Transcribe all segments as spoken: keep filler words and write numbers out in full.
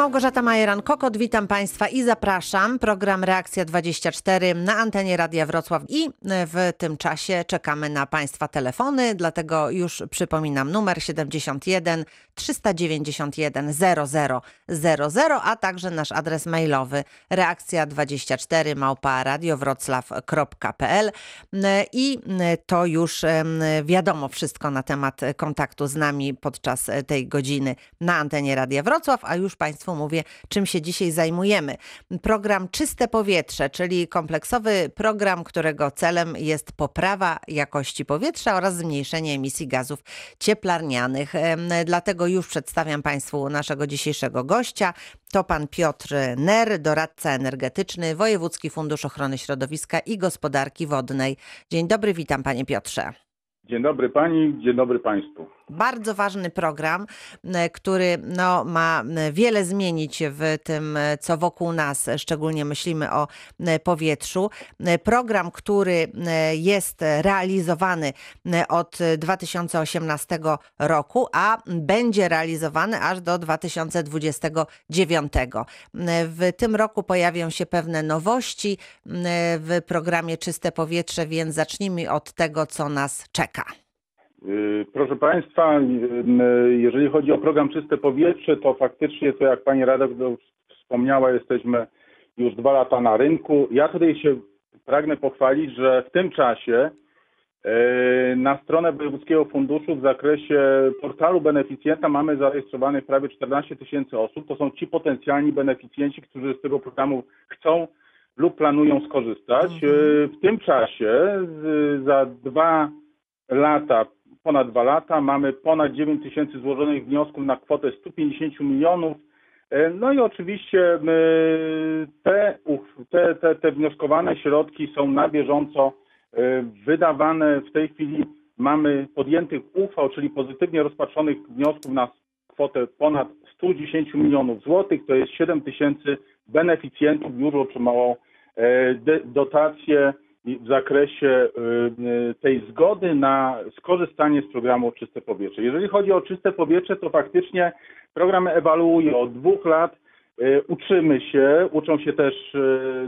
Małgorzata Majeran-Kokot, witam Państwa i zapraszam. Program Reakcja dwadzieścia cztery na antenie Radia Wrocław i w tym czasie czekamy na Państwa telefony, dlatego już przypominam numer siedemdziesiąt jeden trzysta dziewięćdziesiąt jeden zero zero zero zero, a także nasz adres mailowy reakcja dwadzieścia cztery małpa radiowroclaw kropka pl. I to już wiadomo wszystko na temat kontaktu z nami podczas tej godziny na antenie Radia Wrocław, a już Państwu mówię, czym się dzisiaj zajmujemy. Program Czyste Powietrze, czyli kompleksowy program, którego celem jest poprawa jakości powietrza oraz zmniejszenie emisji gazów cieplarnianych. Dlatego już przedstawiam Państwu naszego dzisiejszego gościa. To pan Piotr Ner, doradca energetyczny, Wojewódzki Fundusz Ochrony Środowiska i Gospodarki Wodnej. Dzień dobry, witam panie Piotrze. Dzień dobry pani, dzień dobry państwu. Bardzo ważny program, który no, ma wiele zmienić w tym, co wokół nas, szczególnie myślimy o powietrzu. Program, który jest realizowany od dwa tysiące osiemnastego roku, a będzie realizowany aż do dwa tysiące dwudziestego dziewiątego. W tym roku pojawią się pewne nowości w programie Czyste Powietrze, więc zacznijmy od tego, co nas czeka. Proszę Państwa, jeżeli chodzi o program Czyste Powietrze, to faktycznie, to jak Pani redaktor wspomniała, jesteśmy już dwa lata na rynku. Ja tutaj się pragnę pochwalić, że w tym czasie na stronę Wojewódzkiego Funduszu w zakresie portalu beneficjenta mamy zarejestrowanych prawie czternaście tysięcy osób. To są ci potencjalni beneficjenci, którzy z tego programu chcą lub planują skorzystać. W tym czasie za dwa lata Ponad dwa lata, mamy ponad dziewięć tysięcy złożonych wniosków na kwotę sto pięćdziesiąt milionów. No i oczywiście te, te, te, te wnioskowane środki są na bieżąco wydawane. W tej chwili mamy podjętych uchwał, czyli pozytywnie rozpatrzonych wniosków na kwotę ponad sto dziesięć milionów złotych. To jest siedem tysięcy beneficjentów już otrzymało dotacje w zakresie tej zgody na skorzystanie z programu Czyste Powietrze. Jeżeli chodzi o Czyste Powietrze, to faktycznie program ewaluuje od dwóch lat. Uczymy się, uczą się też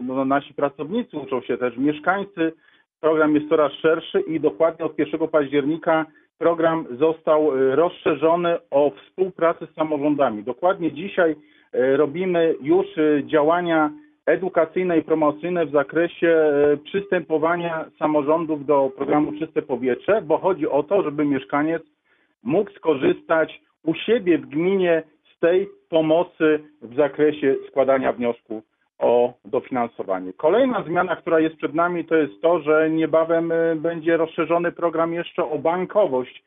no, nasi pracownicy, uczą się też mieszkańcy. Program jest coraz szerszy i dokładnie od pierwszego października program został rozszerzony o współpracę z samorządami. Dokładnie dzisiaj robimy już działania edukacyjne i promocyjne w zakresie przystępowania samorządów do programu Czyste Powietrze, bo chodzi o to, żeby mieszkaniec mógł skorzystać u siebie w gminie z tej pomocy w zakresie składania wniosku o dofinansowanie. Kolejna zmiana, która jest przed nami, to jest to, że niebawem będzie rozszerzony program jeszcze o bankowość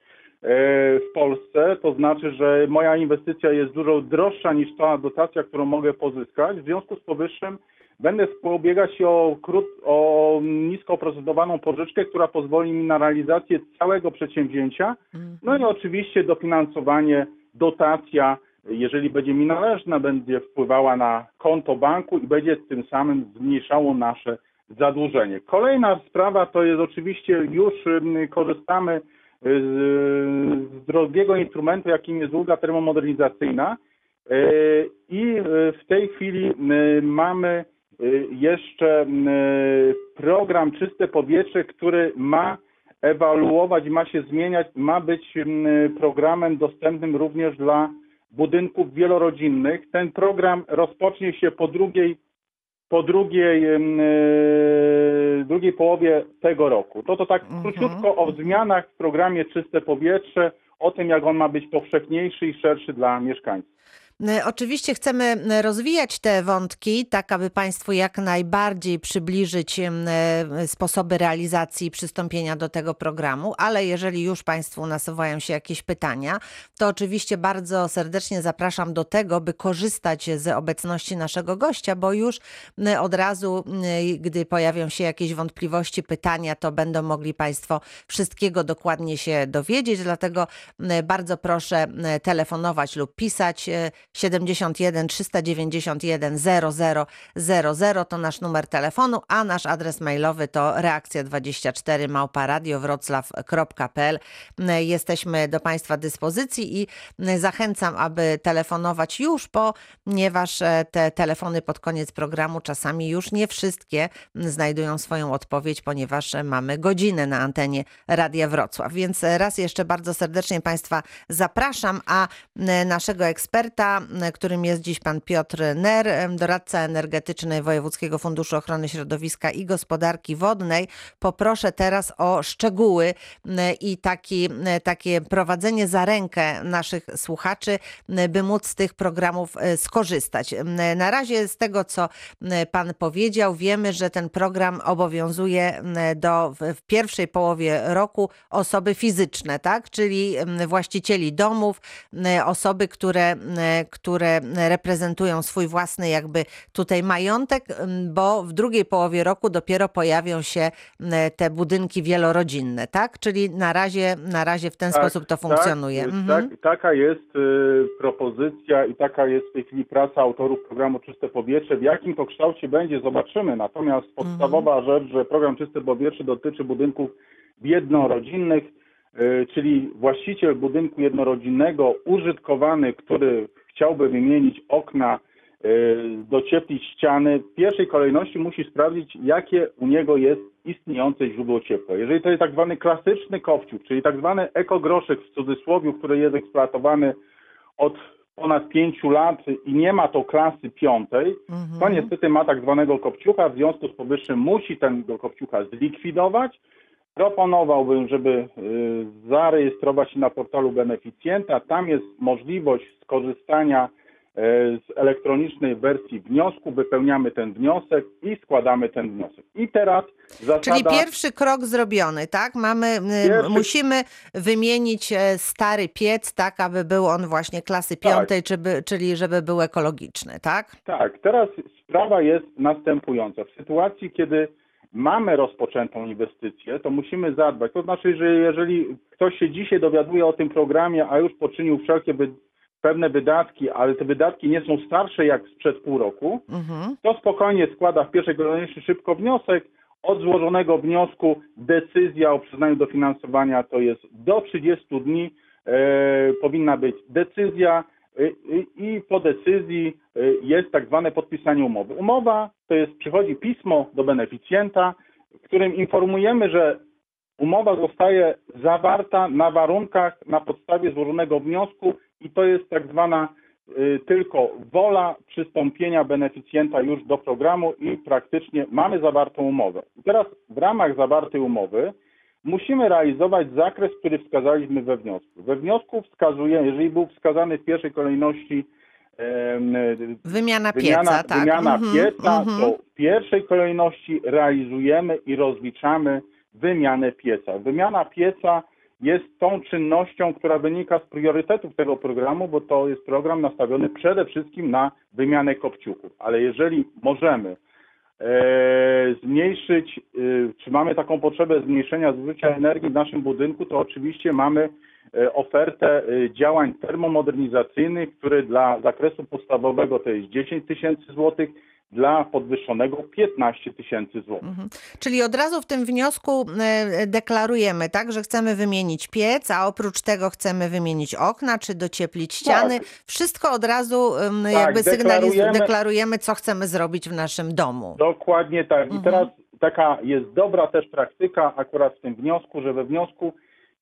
w Polsce, to znaczy, że moja inwestycja jest dużo droższa niż ta dotacja, którą mogę pozyskać. W związku z powyższym będę spobiegać się o, o nisko oprocentowaną pożyczkę, która pozwoli mi na realizację całego przedsięwzięcia. No i oczywiście dofinansowanie, dotacja, jeżeli będzie mi należna, będzie wpływała na konto banku i będzie tym samym zmniejszało nasze zadłużenie. Kolejna sprawa to jest oczywiście już korzystamy z drogiego instrumentu, jakim jest ulga termomodernizacyjna i w tej chwili mamy jeszcze program Czyste Powietrze, który ma ewaluować, ma się zmieniać, ma być programem dostępnym również dla budynków wielorodzinnych. Ten program rozpocznie się po drugiej po drugiej, drugiej połowie tego roku. To to tak mhm. króciutko o zmianach w programie Czyste Powietrze, o tym, jak on ma być powszechniejszy i szerszy dla mieszkańców. Oczywiście chcemy rozwijać te wątki, tak aby Państwu jak najbardziej przybliżyć sposoby realizacji przystąpienia do tego programu, ale jeżeli już Państwu nasuwają się jakieś pytania, to oczywiście bardzo serdecznie zapraszam do tego, by korzystać z obecności naszego gościa, bo już od razu, gdy pojawią się jakieś wątpliwości, pytania, to będą mogli Państwo wszystkiego dokładnie się dowiedzieć, dlatego bardzo proszę telefonować lub pisać siedemdziesiąt jeden trzysta dziewięćdziesiąt jeden zero zero zero zero to nasz numer telefonu, a nasz adres mailowy to reakcja dwadzieścia cztery małpa radiowroclaw kropka pl. Jesteśmy do Państwa dyspozycji i zachęcam, aby telefonować już, ponieważ te telefony pod koniec programu czasami już nie wszystkie znajdują swoją odpowiedź, ponieważ mamy godzinę na antenie Radia Wrocław. Więc raz jeszcze bardzo serdecznie Państwa zapraszam, a naszego eksperta, którym jest dziś pan Piotr Ner, doradca energetyczny Wojewódzkiego Funduszu Ochrony Środowiska i Gospodarki Wodnej, poproszę teraz o szczegóły i taki, takie prowadzenie za rękę naszych słuchaczy, by móc z tych programów skorzystać. Na razie z tego, co pan powiedział, wiemy, że ten program obowiązuje do, w pierwszej połowie roku osoby fizyczne, tak? Czyli właścicieli domów, osoby, które, które reprezentują swój własny jakby tutaj majątek, bo w drugiej połowie roku dopiero pojawią się te budynki wielorodzinne, tak? Czyli na razie, na razie w ten tak, sposób to tak, funkcjonuje. Mhm. Tak, taka jest y, propozycja i taka jest w tej chwili praca autorów programu Czyste Powietrze. W jakim to kształcie będzie, zobaczymy. Natomiast podstawowa mhm. rzecz, że program Czyste Powietrze dotyczy budynków jednorodzinnych, y, czyli właściciel budynku jednorodzinnego, użytkowany, który chciałby wymienić okna, docieplić ściany, w pierwszej kolejności musi sprawdzić, jakie u niego jest istniejące źródło ciepła. Jeżeli to jest tak zwany klasyczny kopciuch, czyli tak zwany ekogroszek w cudzysłowie, który jest eksploatowany od ponad pięciu lat i nie ma to klasy piątej, mhm. to niestety ma tak zwanego kopciucha, w związku z powyższym musi tego kopciucha zlikwidować. Proponowałbym, żeby zarejestrować się na portalu beneficjenta. Tam jest możliwość skorzystania z elektronicznej wersji wniosku, wypełniamy ten wniosek i składamy ten wniosek. I teraz zasada... Czyli pierwszy krok zrobiony, tak? Mamy, pierwszy... Musimy wymienić stary piec, tak, aby był on właśnie klasy piątej, tak. żeby, czyli żeby był ekologiczny, tak? Tak. Teraz sprawa jest następująca. W sytuacji, kiedy mamy rozpoczętą inwestycję, to musimy zadbać. To znaczy, że jeżeli ktoś się dzisiaj dowiaduje o tym programie, a już poczynił wszelkie wy... pewne wydatki, ale te wydatki nie są starsze jak sprzed pół roku, mhm. to spokojnie składa w pierwszej kolejności szybko wniosek. Od złożonego wniosku decyzja o przyznaniu dofinansowania to jest do trzydziestu dni e, powinna być decyzja i, i, i po decyzji jest tak zwane podpisanie umowy. Umowa to jest, przychodzi pismo do beneficjenta, w którym informujemy, że umowa zostaje zawarta na warunkach na podstawie złożonego wniosku i to jest tak zwana y, tylko wola przystąpienia beneficjenta już do programu i praktycznie mamy zawartą umowę. I teraz w ramach zawartej umowy musimy realizować zakres, który wskazaliśmy we wniosku. We wniosku wskazuje, jeżeli był wskazany w pierwszej kolejności y, y, wymiana pieca, wymiana, tak. wymiana mm-hmm, pieca mm-hmm. to w pierwszej kolejności realizujemy i rozliczamy wymianę pieca. Wymiana pieca jest tą czynnością, która wynika z priorytetów tego programu, bo to jest program nastawiony przede wszystkim na wymianę kopciuków. Ale jeżeli możemy e, zmniejszyć, e, czy mamy taką potrzebę zmniejszenia zużycia energii w naszym budynku, to oczywiście mamy e, ofertę e, działań termomodernizacyjnych, które dla zakresu podstawowego to jest dziesięć tysięcy złotych, dla podwyższonego piętnaście tysięcy złotych. Mhm. Czyli od razu w tym wniosku deklarujemy, tak, że chcemy wymienić piec, a oprócz tego chcemy wymienić okna czy docieplić ściany. Tak. Wszystko od razu tak, jakby sygnalizujemy, deklarujemy, co chcemy zrobić w naszym domu. Dokładnie tak. Mhm. I teraz taka jest dobra też praktyka akurat w tym wniosku, że we wniosku,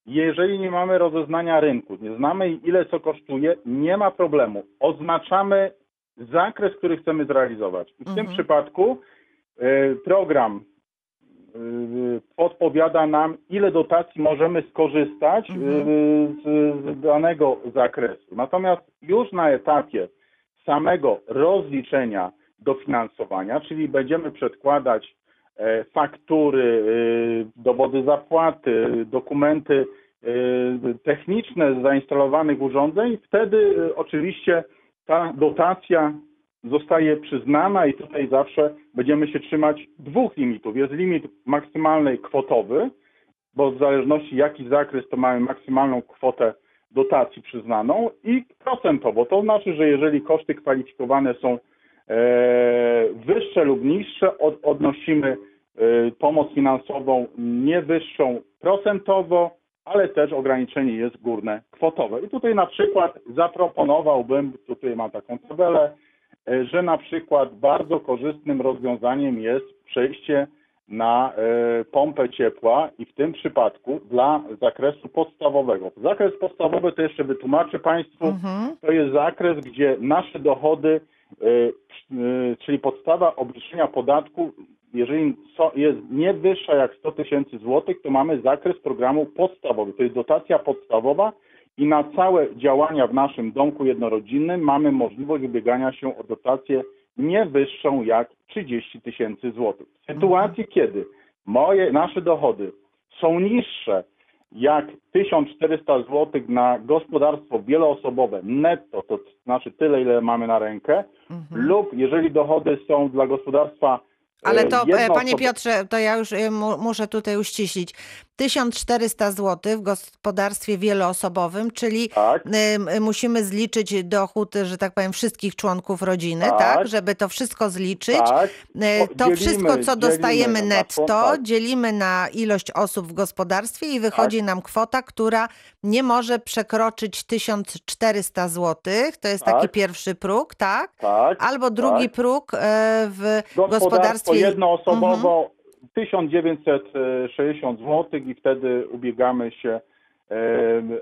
jeżeli nie mamy rozeznania rynku, nie znamy ile co kosztuje, nie ma problemu. Oznaczamy zakres, który chcemy zrealizować. I w mhm. tym przypadku y, program y, podpowiada nam, ile dotacji możemy skorzystać mhm. y, z, z danego zakresu. Natomiast już na etapie samego rozliczenia dofinansowania, czyli będziemy przedkładać y, faktury, y, dowody zapłaty, dokumenty y, techniczne z zainstalowanych urządzeń, wtedy y, oczywiście ta dotacja zostaje przyznana i tutaj zawsze będziemy się trzymać dwóch limitów. Jest limit maksymalny kwotowy, bo w zależności jaki zakres, to mamy maksymalną kwotę dotacji przyznaną i procentowo. To znaczy, że jeżeli koszty kwalifikowane są wyższe lub niższe, odnosimy pomoc finansową nie wyższą procentowo, ale też ograniczenie jest górne kwotowe. I tutaj na przykład zaproponowałbym, tutaj mam taką tabelę, że na przykład bardzo korzystnym rozwiązaniem jest przejście na pompę ciepła i w tym przypadku dla zakresu podstawowego. Zakres podstawowy, to jeszcze wytłumaczę Państwu, mhm. to jest zakres, gdzie nasze dochody, czyli podstawa obliczenia podatku, jeżeli jest nie wyższa jak sto tysięcy złotych, to mamy zakres programu podstawowy. To jest dotacja podstawowa i na całe działania w naszym domku jednorodzinnym mamy możliwość ubiegania się o dotację nie wyższą jak trzydzieści tysięcy złotych. W sytuacji, kiedy moje, nasze dochody są niższe jak tysiąc czterysta złotych na gospodarstwo wieloosobowe netto, to znaczy tyle, ile mamy na rękę, mhm. lub jeżeli dochody są dla gospodarstwa... Ale to, panie Piotrze, to ja już muszę tutaj uściślić. tysiąc czterysta złotych w gospodarstwie wieloosobowym, czyli tak. musimy zliczyć dochód, że tak powiem, wszystkich członków rodziny, tak, tak? Żeby to wszystko zliczyć. Tak. To dzielimy, wszystko, co dostajemy netto, tak. dzielimy na ilość osób w gospodarstwie i wychodzi tak. nam kwota, która nie może przekroczyć tysiąc czterysta złotych. To jest tak. taki pierwszy próg, tak? tak. Albo drugi tak. próg w gospodarstwie jednoosobowo mhm. tysiąc dziewięćset sześćdziesiąt złotych i wtedy ubiegamy się e,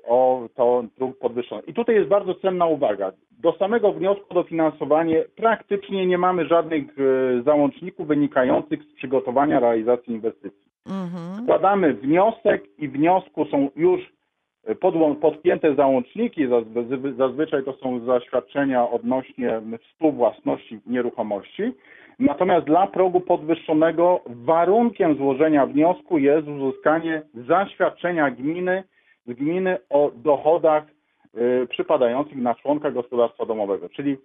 o to próg podwyższony. I tutaj jest bardzo cenna uwaga. Do samego wniosku o dofinansowanie praktycznie nie mamy żadnych e, załączników wynikających z przygotowania realizacji inwestycji. Mhm. Składamy wniosek i w wniosku są już pod, podpięte załączniki. Zazwy, zazwyczaj to są zaświadczenia odnośnie współwłasności nieruchomości. Natomiast dla progu podwyższonego warunkiem złożenia wniosku jest uzyskanie zaświadczenia gminy, gminy o dochodach y, przypadających na członka gospodarstwa domowego. Czyli y,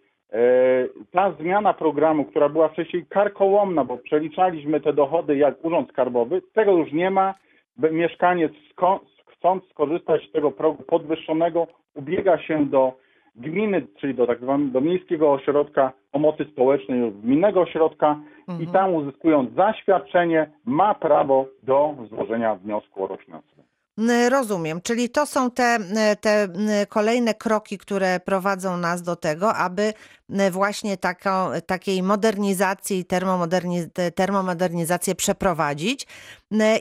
ta zmiana programu, która była wcześniej karkołomna, bo przeliczaliśmy te dochody jak urząd skarbowy, tego już nie ma. Mieszkaniec sko- chcąc skorzystać z tego progu podwyższonego ubiega się do gminy, czyli do tak zwanego do Miejskiego Ośrodka Pomocy Społecznej lub Gminnego Ośrodka mhm. i tam uzyskując zaświadczenie ma prawo do złożenia wniosku o rofinansowanie. Rozumiem, czyli to są te, te kolejne kroki, które prowadzą nas do tego, aby właśnie taką, takiej modernizacji, termomoderniz, termomodernizację przeprowadzić.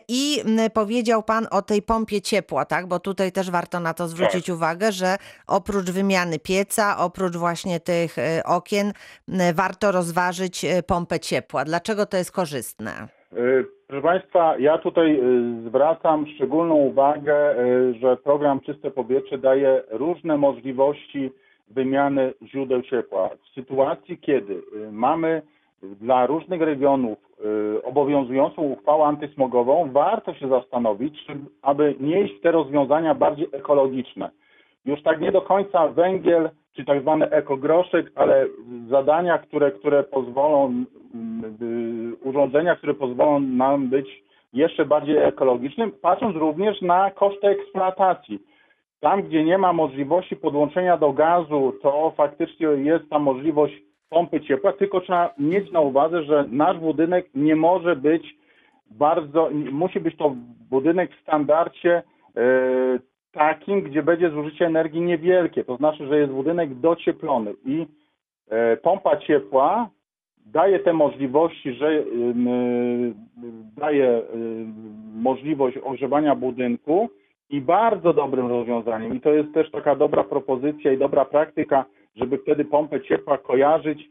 I powiedział Pan o tej pompie ciepła, tak? Bo tutaj też warto na to zwrócić tak. uwagę, że oprócz wymiany pieca, oprócz właśnie tych okien, warto rozważyć pompę ciepła. Dlaczego to jest korzystne? Proszę Państwa, ja tutaj zwracam szczególną uwagę, że program Czyste Powietrze daje różne możliwości wymiany źródeł ciepła. W sytuacji, kiedy mamy dla różnych regionów obowiązującą uchwałę antysmogową, warto się zastanowić, aby nie iść w te rozwiązania bardziej ekologiczne. Już tak nie do końca węgiel, czy tak zwany ekogroszek, ale zadania, które, które pozwolą, urządzenia, które pozwolą nam być jeszcze bardziej ekologicznym, patrząc również na koszty eksploatacji. Tam, gdzie nie ma możliwości podłączenia do gazu, to faktycznie jest ta możliwość pompy ciepła, tylko trzeba mieć na uwadze, że nasz budynek nie może być bardzo, musi być to budynek w standardzie yy, takim, gdzie będzie zużycie energii niewielkie, to znaczy, że jest budynek docieplony i e, pompa ciepła daje te możliwości, że y, y, daje y, możliwość ogrzewania budynku i bardzo dobrym rozwiązaniem i to jest też taka dobra propozycja i dobra praktyka, żeby wtedy pompę ciepła kojarzyć y,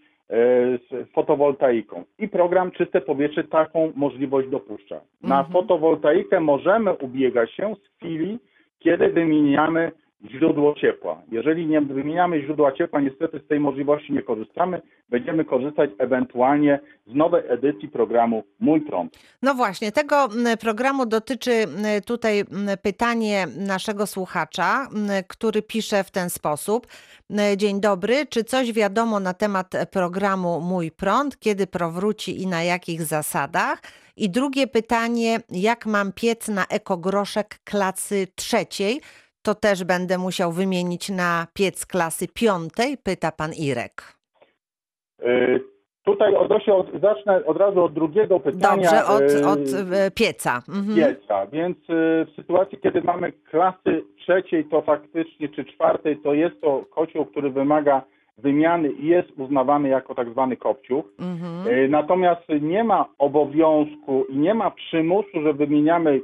z fotowoltaiką i program Czyste Powietrze taką możliwość dopuszcza. Na mhm. fotowoltaikę możemy ubiegać się z chwili, kiedy wymieniamy źródło ciepła. Jeżeli nie wymieniamy źródła ciepła, niestety z tej możliwości nie korzystamy. Będziemy korzystać ewentualnie z nowej edycji programu Mój Prąd. No właśnie, tego programu dotyczy tutaj pytanie naszego słuchacza, który pisze w ten sposób. Dzień dobry, czy coś wiadomo na temat programu Mój Prąd, kiedy powróci i na jakich zasadach? I drugie pytanie, jak mam piec na ekogroszek klasy trzeciej? to też będę musiał wymienić na piec klasy piątej? Pyta pan Irek. Y- Tutaj Odosiu, od, zacznę od razu od drugiego pytania. Dobrze, od, od pieca. Mhm. Pieca, więc w sytuacji, kiedy mamy klasy trzeciej, to faktycznie, czy czwartej, to jest to kocioł, który wymaga wymiany i jest uznawany jako tak zwany kopciuch. Mhm. Natomiast nie ma obowiązku i nie ma przymusu, że wymieniamy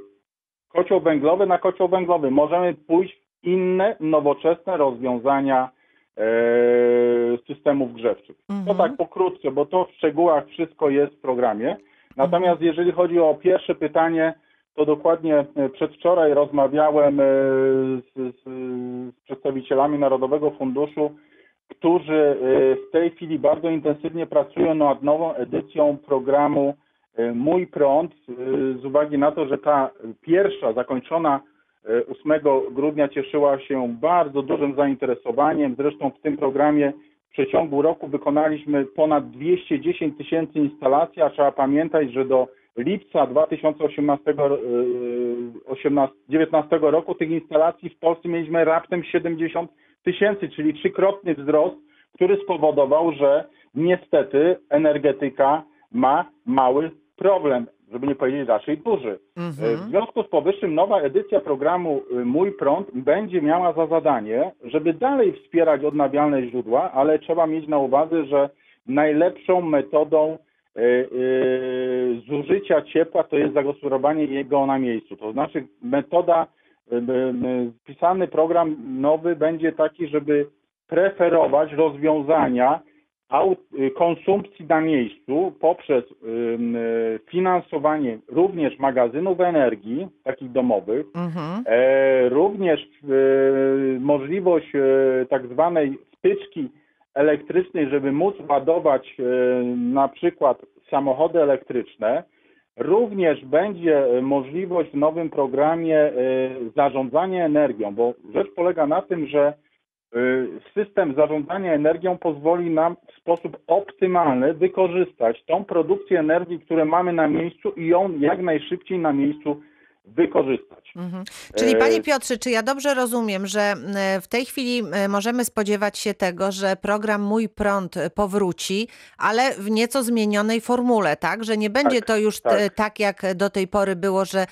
kocioł węglowy na kocioł węglowy. Możemy pójść w inne, nowoczesne rozwiązania systemów grzewczych. Mhm. To tak pokrótce, bo to w szczegółach wszystko jest w programie. Natomiast mhm. jeżeli chodzi o pierwsze pytanie, to dokładnie przedwczoraj rozmawiałem z, z, z przedstawicielami Narodowego Funduszu, którzy w tej chwili bardzo intensywnie pracują nad nową edycją programu Mój Prąd, z uwagi na to, że ta pierwsza, zakończona ósmego grudnia cieszyła się bardzo dużym zainteresowaniem. Zresztą w tym programie w przeciągu roku wykonaliśmy ponad dwieście dziesięć tysięcy instalacji, a trzeba pamiętać, że do lipca dwa tysiące dziewiętnastego roku tych instalacji w Polsce mieliśmy raptem siedemdziesiąt tysięcy, czyli trzykrotny wzrost, który spowodował, że niestety energetyka ma mały problem, żeby nie powiedzieć raczej duży. Mhm. W związku z powyższym nowa edycja programu Mój Prąd będzie miała za zadanie, żeby dalej wspierać odnawialne źródła, ale trzeba mieć na uwadze, że najlepszą metodą y, y, zużycia ciepła to jest zagospodarowanie jego na miejscu. To znaczy metoda, y, y, pisany program nowy będzie taki, żeby preferować rozwiązania konsumpcji na miejscu poprzez finansowanie również magazynów energii, takich domowych, mhm. również możliwość tak zwanej wtyczki elektrycznej, żeby móc ładować na przykład samochody elektryczne. Również będzie możliwość w nowym programie zarządzania energią, bo rzecz polega na tym, że system zarządzania energią pozwoli nam w sposób optymalny wykorzystać tą produkcję energii, którą mamy na miejscu i ją jak najszybciej na miejscu wykorzystać. Mhm. Czyli Panie Piotrze, czy ja dobrze rozumiem, że w tej chwili możemy spodziewać się tego, że program Mój Prąd powróci, ale w nieco zmienionej formule, tak? Że nie będzie tak, to już tak. T- tak, jak do tej pory było, że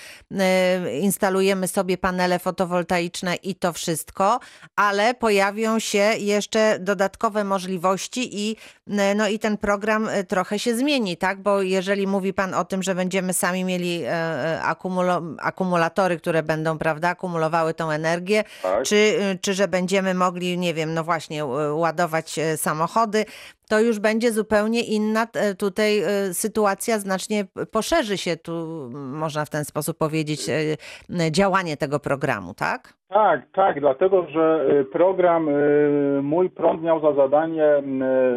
instalujemy sobie panele fotowoltaiczne i to wszystko, ale pojawią się jeszcze dodatkowe możliwości i, no i ten program trochę się zmieni, tak? Bo jeżeli mówi Pan o tym, że będziemy sami mieli akumulować akumulatory, które będą, prawda, akumulowały tą energię, tak. czy, czy że będziemy mogli, nie wiem, no właśnie ładować samochody, to już będzie zupełnie inna tutaj sytuacja, znacznie poszerzy się tu, można w ten sposób powiedzieć, działanie tego programu, tak? Tak, tak, dlatego, że program Mój Prąd miał za zadanie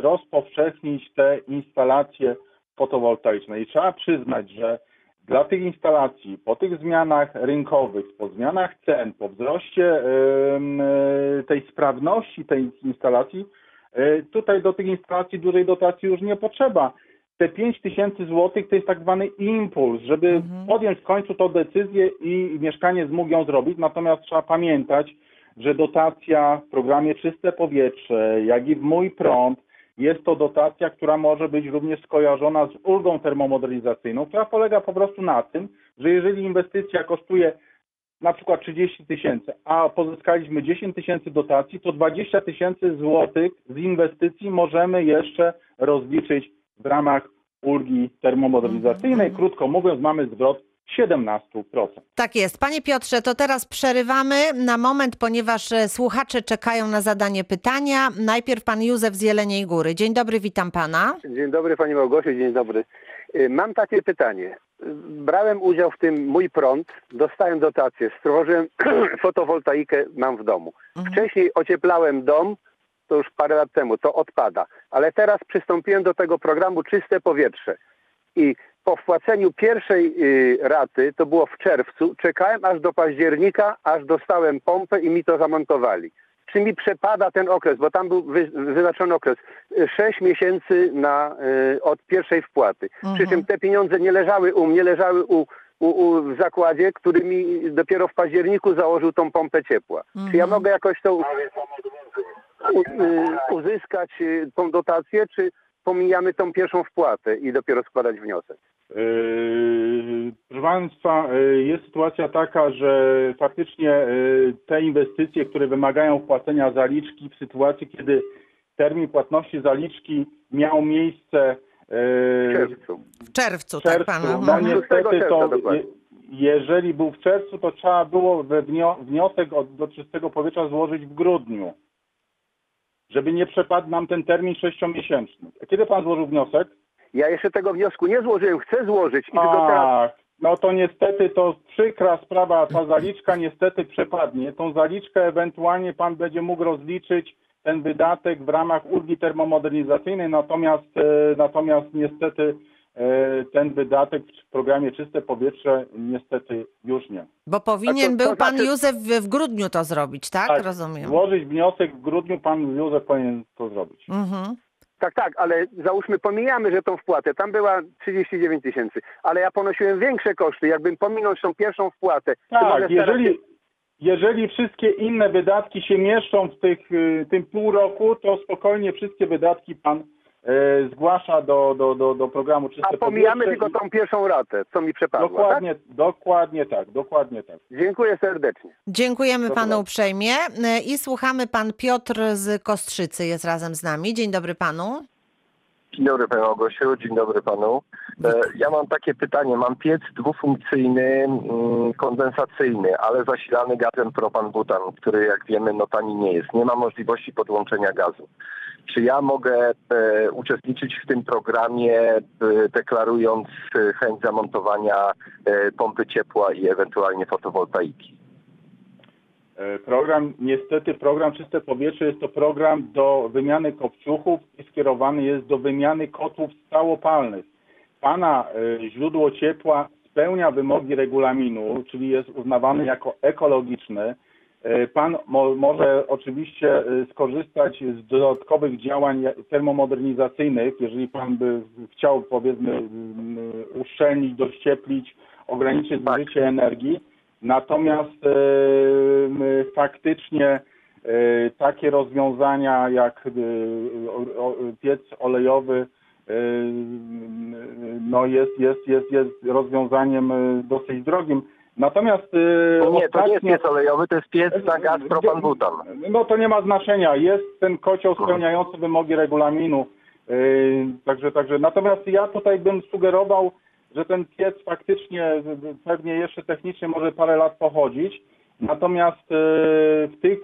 rozpowszechnić te instalacje fotowoltaiczne i trzeba przyznać, że dla tych instalacji, po tych zmianach rynkowych, po zmianach cen, po wzroście yy, tej sprawności tej instalacji, yy, tutaj do tych instalacji dużej dotacji już nie potrzeba. Te pięć tysięcy złotych to jest tak zwany impuls, żeby mhm. podjąć w końcu tą decyzję i mieszkaniec mógł ją zrobić, natomiast trzeba pamiętać, że dotacja w programie Czyste Powietrze, jak i w Mój Prąd, jest to dotacja, która może być również skojarzona z ulgą termomodernizacyjną, która polega po prostu na tym, że jeżeli inwestycja kosztuje na przykład trzydzieści tysięcy, a pozyskaliśmy dziesięć tysięcy dotacji, to dwadzieścia tysięcy złotych z inwestycji możemy jeszcze rozliczyć w ramach ulgi termomodernizacyjnej. Krótko mówiąc, mamy zwrot siedemnaście procent. Tak jest. Panie Piotrze, to teraz przerywamy na moment, ponieważ słuchacze czekają na zadanie pytania. Najpierw pan Józef z Jeleniej Góry. Dzień dobry, witam pana. Dzień dobry, pani Małgosiu, dzień dobry. Mam takie pytanie. Brałem udział w tym Mój Prąd, dostałem dotację, stworzyłem fotowoltaikę, mam w domu. Wcześniej ocieplałem dom, to już parę lat temu, to odpada. Ale teraz przystąpiłem do tego programu Czyste Powietrze i po wpłaceniu pierwszej y, raty, to było w czerwcu, czekałem aż do października, aż dostałem pompę i mi to zamontowali. Czy mi przepada ten okres, bo tam był wy, wyznaczony okres, sześć miesięcy na, y, od pierwszej wpłaty. Mhm. Przy czym te pieniądze nie leżały u mnie, leżały u u, u, w zakładzie, który mi dopiero w październiku założył tą pompę ciepła. Mhm. Czy ja mogę jakoś to u, uzyskać tą dotację, czy pomijamy tą pierwszą wpłatę i dopiero składać wniosek? Yy, proszę Państwa, jest sytuacja taka, że faktycznie te inwestycje, które wymagają wpłacenia zaliczki w sytuacji, kiedy termin płatności zaliczki miał miejsce w czerwcu. W czerwcu, w czerwcu. Tak Pana. No niestety to, je, jeżeli był w czerwcu, to trzeba było we wniosek od, do Czystego Powietrza złożyć w grudniu, żeby nie przepadł nam ten termin sześciomiesięczny. A kiedy Pan złożył wniosek? Ja jeszcze tego wniosku nie złożyłem, chcę złożyć. I tylko teraz... No to niestety to przykra sprawa, ta zaliczka niestety przepadnie. Tą zaliczkę ewentualnie Pan będzie mógł rozliczyć ten wydatek w ramach ulgi termomodernizacyjnej, natomiast e, natomiast niestety e, ten wydatek w programie Czyste Powietrze niestety już nie. Bo powinien tak, to, to był Pan znaczy... Józef w grudniu to zrobić, tak? Tak, rozumiem. Złożyć wniosek w grudniu, Pan Józef powinien to zrobić. Mhm. Tak, tak, ale załóżmy, pomijamy, że tą wpłatę, tam była trzydzieści dziewięć tysięcy, ale ja ponosiłem większe koszty, jakbym pominął tą pierwszą wpłatę. Tak, jeżeli... Starać... Jeżeli wszystkie inne wydatki się mieszczą w tych, tym pół roku, to spokojnie wszystkie wydatki Pan e, zgłasza do, do, do, do programu Czyste Powietrze. A pomijamy tylko i... tą pierwszą ratę, co mi przepadła, dokładnie, tak? Dokładnie tak, dokładnie tak. Dziękuję serdecznie. Dziękujemy do Panu dobra. uprzejmie i słuchamy. Pan Piotr z Kostrzycy jest razem z nami. Dzień dobry Panu. Dzień dobry Panie Małgosiu, dzień dobry Panu. Ja mam takie pytanie, mam piec dwufunkcyjny, kondensacyjny, ale zasilany gazem propan-butan, który jak wiemy no tani nie jest. Nie ma możliwości podłączenia gazu. Czy ja mogę e, uczestniczyć w tym programie, e, deklarując chęć zamontowania e, pompy ciepła i ewentualnie fotowoltaiki? Program, niestety program Czyste Powietrze jest to program do wymiany kopciuchów i skierowany jest do wymiany kotłów stałopalnych. Pana y, źródło ciepła spełnia wymogi regulaminu, czyli jest uznawany jako ekologiczny. Y, pan mo, może oczywiście y, skorzystać z dodatkowych działań termomodernizacyjnych, jeżeli Pan by chciał, powiedzmy, y, y, uszczelnić, docieplić, ograniczyć zużycie energii. Natomiast e, faktycznie e, takie rozwiązania jak e, o, o, piec olejowy e, no jest, jest, jest, jest rozwiązaniem dosyć drogim. Natomiast e, nie, ostatnio, to nie jest piec olejowy, to jest piec na gaz propan-butan. No to nie ma znaczenia. Jest ten kocioł spełniający wymogi regulaminu. E, także, także. Natomiast ja tutaj bym sugerował, że ten piec faktycznie pewnie jeszcze technicznie może parę lat pochodzić, natomiast w tych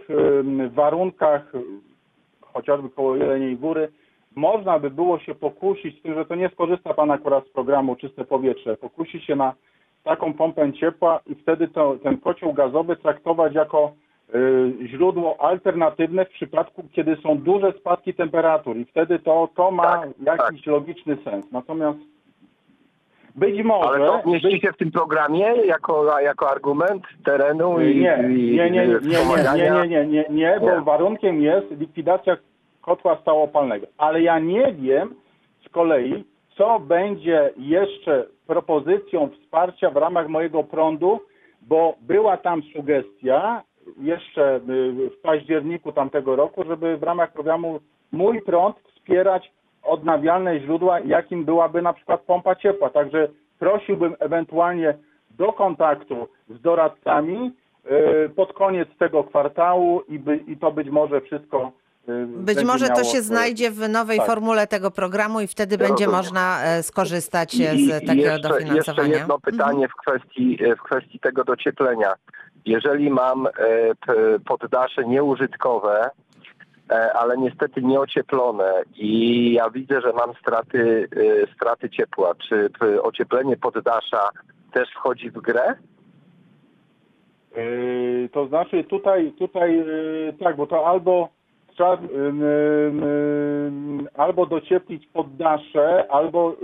warunkach, chociażby koło Jeleniej Góry, można by było się pokusić, z tym, że to nie skorzysta Pan akurat z programu Czyste Powietrze, pokusić się na taką pompę ciepła i wtedy to, ten kocioł gazowy traktować jako źródło alternatywne w przypadku, kiedy są duże spadki temperatur i wtedy to, to ma jakiś logiczny sens. Natomiast być może. Ale to mieści się w tym programie jako, jako argument terenu i nie, nie, nie, nie, nie, nie, nie, nie, nie, nie, bo warunkiem jest likwidacja kotła stałopalnego. Ale ja nie wiem z kolei, co będzie jeszcze propozycją wsparcia w ramach Mojego Prądu, bo była tam sugestia jeszcze w październiku tamtego roku, żeby w ramach programu Mój Prąd wspierać odnawialne źródła, jakim byłaby na przykład pompa ciepła. Także prosiłbym ewentualnie do kontaktu z doradcami yy, pod koniec tego kwartału i, by, i to być może wszystko yy, Być może miało, to się znajdzie w nowej tak. formule tego programu i wtedy ja będzie rozumiem. można skorzystać I, z takiego jeszcze, dofinansowania. Jeszcze jedno pytanie mhm. w kwestii, w kwestii tego docieplenia. Jeżeli mam poddasze nieużytkowe, ale niestety nieocieplone i ja widzę, że mam straty, straty ciepła. Czy ocieplenie poddasza też wchodzi w grę? Yy, to znaczy tutaj, tutaj yy, tak, bo to albo trzeba yy, yy, albo docieplić poddasze, albo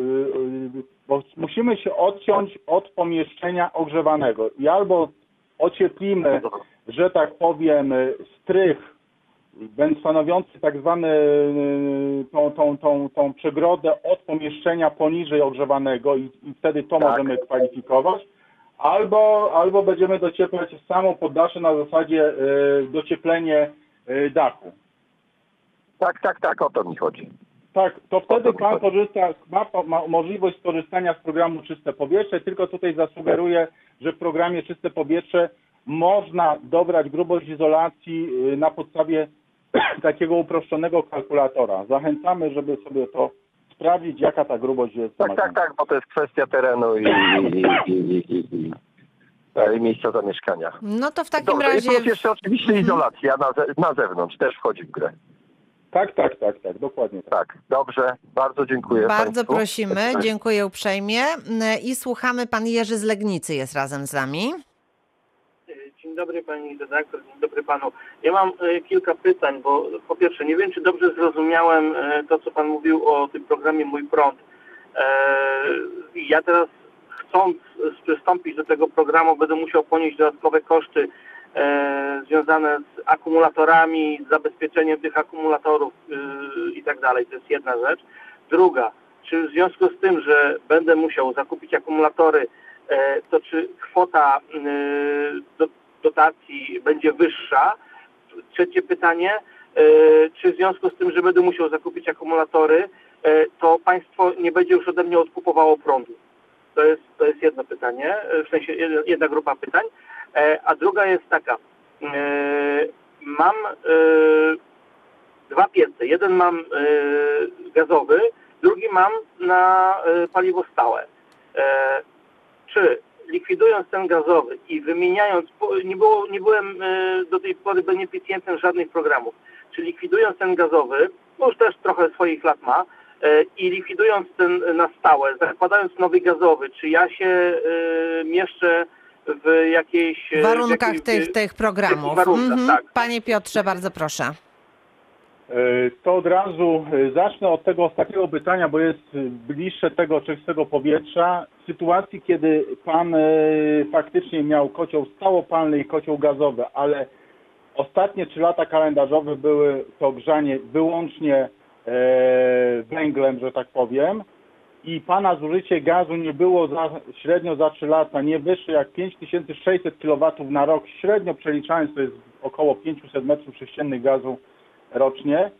yy, bo musimy się odciąć od pomieszczenia ogrzewanego i albo ocieplimy, że tak powiem, strych stanowiący tak zwaną tą, tą, tą, tą przegrodę od pomieszczenia poniżej ogrzewanego i, i wtedy to tak. możemy kwalifikować, Albo, albo będziemy docieplać samo poddasze na zasadzie y, docieplenie y, dachu. Tak, tak, tak, o to mi chodzi. Tak, to wtedy pan korzysta, ma, ma możliwość skorzystania z programu Czyste Powietrze, tylko tutaj zasugeruję, że w programie Czyste Powietrze można dobrać grubość izolacji y, na podstawie takiego uproszczonego kalkulatora. Zachęcamy, żeby sobie to sprawdzić, jaka ta grubość jest. Tak, tak, tak, bo to jest kwestia terenu i, i, i, i, i, i miejsca zamieszkania. No to w takim Dobrze, razie... Jest jeszcze oczywiście izolacja na, ze, na zewnątrz też wchodzi w grę. Tak, tak, tak, tak, dokładnie tak. Tak, dobrze, bardzo dziękuję Bardzo Państwu. Prosimy, dziękuję uprzejmie i słuchamy, pan Jerzy z Legnicy jest razem z nami. Dzień dobry pani redaktor, dzień dobry panu. Ja mam y, kilka pytań, bo po pierwsze nie wiem, czy dobrze zrozumiałem y, to, co pan mówił o tym programie Mój Prąd. E, ja teraz chcąc przystąpić do tego programu będę musiał ponieść dodatkowe koszty e, związane z akumulatorami, z zabezpieczeniem tych akumulatorów y, i tak dalej. To jest jedna rzecz. Druga, czy w związku z tym, że będę musiał zakupić akumulatory, e, to czy kwota y, do dotacji będzie wyższa. Trzecie pytanie, yy, czy w związku z tym, że będę musiał zakupić akumulatory, yy, to państwo nie będzie już ode mnie odkupowało prądu? To jest, to jest jedno pytanie, w sensie jedna grupa pytań. Yy, a druga jest taka. Yy, mam yy, dwa piece. Jeden mam yy, gazowy, drugi mam na yy, paliwo stałe. Yy, czy likwidując ten gazowy i wymieniając, nie, było, nie byłem do tej pory beneficjentem żadnych programów, czy likwidując ten gazowy, bo już też trochę swoich lat ma, i likwidując ten na stałe, zakładając nowy gazowy, czy ja się mieszczę w jakiejś... W warunkach w jakiej, tych, tych programów. Warunkach, mhm. tak. Panie Piotrze, bardzo proszę. To od razu zacznę od tego ostatniego pytania, bo jest bliższe tego czystego powietrza. W sytuacji, kiedy pan faktycznie miał kocioł stałopalny i kocioł gazowy, ale ostatnie trzy lata kalendarzowe były to grzanie wyłącznie węglem, że tak powiem, i pana zużycie gazu nie było za, średnio za trzy lata, nie wyższe jak pięć tysięcy sześćset kilowatów na rok, średnio przeliczając to jest około pięćset metrów sześciennych gazu rocznie,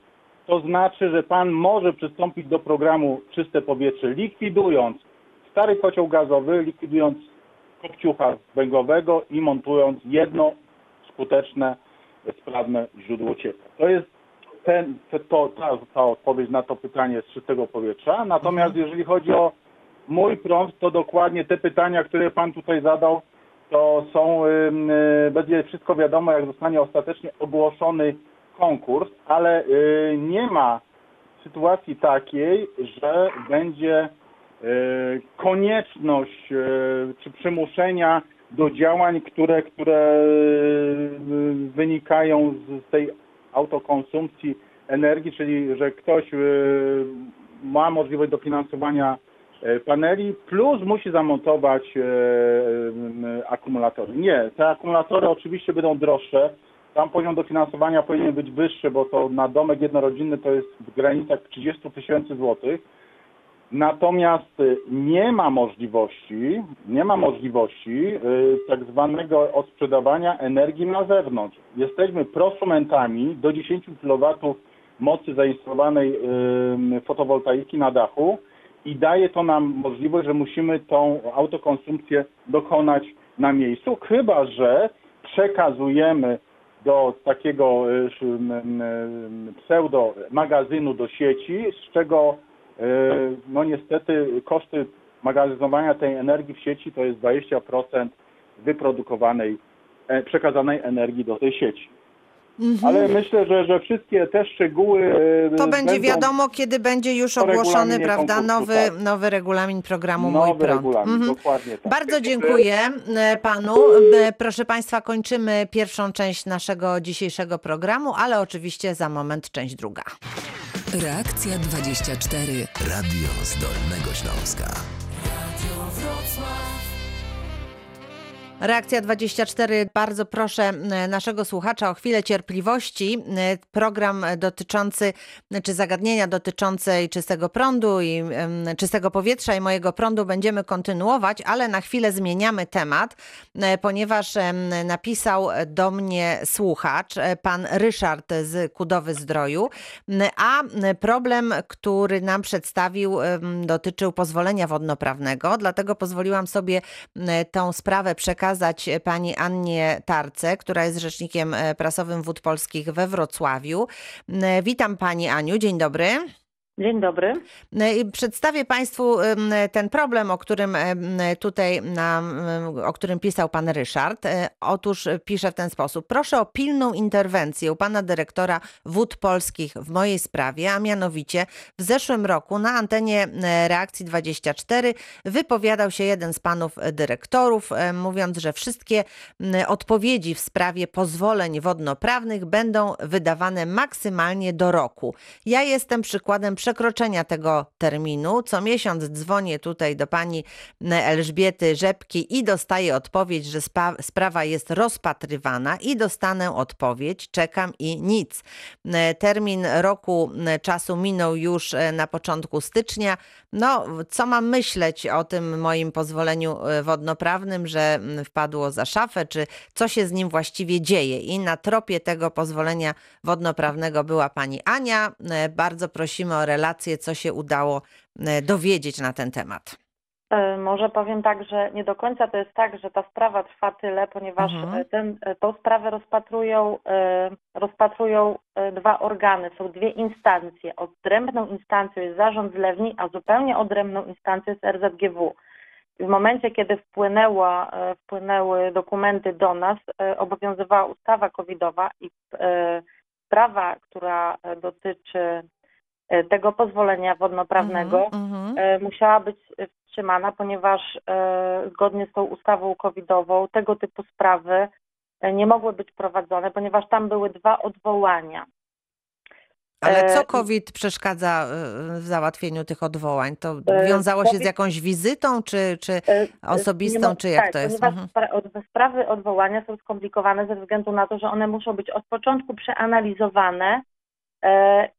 to znaczy, że pan może przystąpić do programu Czyste Powietrze, likwidując stary kocioł gazowy, likwidując kopciucha węglowego i montując jedno skuteczne, sprawne źródło ciepła. To jest ten, to, to, ta, ta odpowiedź na to pytanie z Czystego Powietrza. Natomiast jeżeli chodzi o Mój Prąd, to dokładnie te pytania, które pan tutaj zadał, to są, yy, będzie wszystko wiadomo, jak zostanie ostatecznie ogłoszony konkurs, ale y, nie ma sytuacji takiej, że będzie y, konieczność y, czy przymuszenia do działań, które, które y, wynikają z, z tej autokonsumpcji energii, czyli że ktoś y, ma możliwość dofinansowania y, paneli, plus musi zamontować y, y, akumulatory. Nie, te akumulatory oczywiście będą droższe. Tam poziom dofinansowania powinien być wyższy, bo to na domek jednorodzinny to jest w granicach trzydziestu tysięcy złotych. Natomiast nie ma możliwości, nie ma możliwości tak zwanego odsprzedawania energii na zewnątrz. Jesteśmy prosumentami do dziesięciu kilowatów mocy zainstalowanej fotowoltaiki na dachu i daje to nam możliwość, że musimy tą autokonsumpcję dokonać na miejscu, chyba że przekazujemy do takiego pseudo magazynu do sieci, z czego no niestety koszty magazynowania tej energii w sieci to jest dwadzieścia procent wyprodukowanej, przekazanej energii do tej sieci. Mhm. Ale myślę, że, że wszystkie te szczegóły... To będzie wiadomo, kiedy będzie już ogłoszony, prawda, konkursu, nowy, tak. nowy regulamin programu nowy Mój Prąd. Regulamin, mhm. dokładnie tak. Bardzo dziękuję panu. Proszę państwa, kończymy pierwszą część naszego dzisiejszego programu, ale oczywiście za moment część druga. Reakcja dwadzieścia cztery. Radio z Dolnego Śląska. Radio Wrocław. Reakcja dwadzieścia cztery. Bardzo proszę naszego słuchacza o chwilę cierpliwości. Program dotyczący, czy zagadnienia dotyczące czystego prądu i czystego powietrza i mojego prądu będziemy kontynuować, ale na chwilę zmieniamy temat, ponieważ napisał do mnie słuchacz, pan Ryszard z Kudowy Zdroju, a problem, który nam przedstawił, dotyczył pozwolenia wodnoprawnego, dlatego pozwoliłam sobie tą sprawę przekazać pani Annie Tarce, która jest rzecznikiem prasowym Wód Polskich we Wrocławiu. Witam pani Aniu, dzień dobry. Dzień dobry. Przedstawię państwu ten problem, o którym tutaj, o którym pisał pan Ryszard. Otóż pisze w ten sposób. Proszę o pilną interwencję u pana dyrektora Wód Polskich w mojej sprawie, a mianowicie w zeszłym roku na antenie Reakcji dwadzieścia cztery wypowiadał się jeden z panów dyrektorów, mówiąc, że wszystkie odpowiedzi w sprawie pozwoleń wodnoprawnych będą wydawane maksymalnie do roku. Ja jestem przykładem przekroczenia tego terminu. Co miesiąc dzwonię tutaj do pani Elżbiety Rzepki i dostaję odpowiedź, że spa- sprawa jest rozpatrywana i dostanę odpowiedź, czekam i nic. Termin roku czasu minął już na początku stycznia. No, co mam myśleć o tym moim pozwoleniu wodnoprawnym, że wpadło za szafę, czy co się z nim właściwie dzieje? I na tropie tego pozwolenia wodnoprawnego była pani Ania. Bardzo prosimy o relację, co się udało dowiedzieć na ten temat. Może powiem tak, że nie do końca to jest tak, że ta sprawa trwa tyle, ponieważ mhm. ten, tą sprawę rozpatrują, rozpatrują dwa organy, są dwie instancje. Odrębną instancją jest zarząd zlewni, a zupełnie odrębną instancją jest R Z G W. W momencie, kiedy wpłynęła, wpłynęły dokumenty do nas, obowiązywała ustawa covidowa i sprawa, która dotyczy tego pozwolenia wodnoprawnego, mm-hmm. musiała być wstrzymana, ponieważ zgodnie z tą ustawą covidową tego typu sprawy nie mogły być prowadzone, ponieważ tam były dwa odwołania. Ale co COVID przeszkadza w załatwieniu tych odwołań? To wiązało się z jakąś wizytą, czy, czy osobistą, czy jak to jest? Tak, ponieważ sprawy odwołania są skomplikowane ze względu na to, że one muszą być od początku przeanalizowane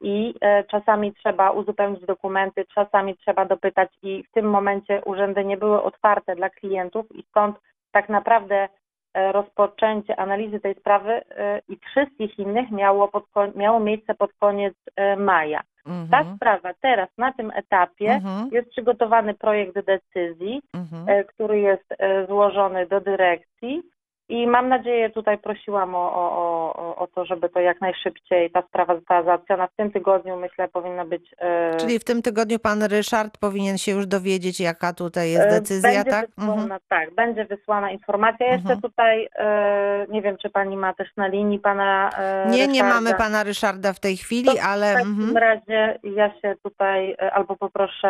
i czasami trzeba uzupełnić dokumenty, czasami trzeba dopytać i w tym momencie urzędy nie były otwarte dla klientów i stąd tak naprawdę rozpoczęcie analizy tej sprawy i wszystkich innych miało, pod, miało miejsce pod koniec maja. Mhm. Ta sprawa teraz na tym etapie mhm. jest przygotowany projekt decyzji, mhm. który jest złożony do dyrekcji i mam nadzieję, tutaj prosiłam o, o, o, o to, żeby to jak najszybciej ta sprawa została załatwiona. W tym tygodniu myślę powinna być... E... Czyli w tym tygodniu pan Ryszard powinien się już dowiedzieć, jaka tutaj jest decyzja, będzie tak? Wysłana, mhm. Tak, będzie wysłana informacja. Jeszcze mhm. tutaj e, nie wiem, czy pani ma też na linii pana e, Nie, Ryszarda. Nie mamy pana Ryszarda w tej chwili, to ale... W takim mhm. razie ja się tutaj e, albo poproszę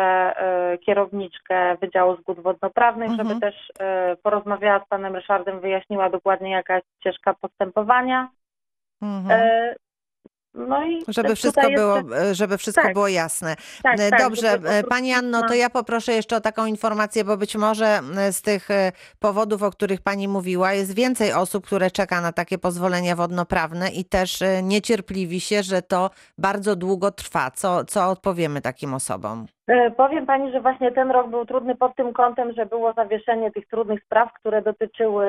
e, kierowniczkę Wydziału Zgód Wodnoprawnych, mhm. żeby też e, porozmawiała z panem Ryszardem, wyjaśniła dokładnie jaka jest ścieżka postępowania. Mhm. E, no i żeby wszystko jest... było, żeby wszystko tak. było jasne. Tak, tak, dobrze, pani Anno, to ja poproszę jeszcze o taką informację, bo być może z tych powodów, o których pani mówiła, jest więcej osób, które czeka na takie pozwolenia wodnoprawne i też niecierpliwi się, że to bardzo długo trwa. Co, co odpowiemy takim osobom? Powiem pani, że właśnie ten rok był trudny pod tym kątem, że było zawieszenie tych trudnych spraw, które dotyczyły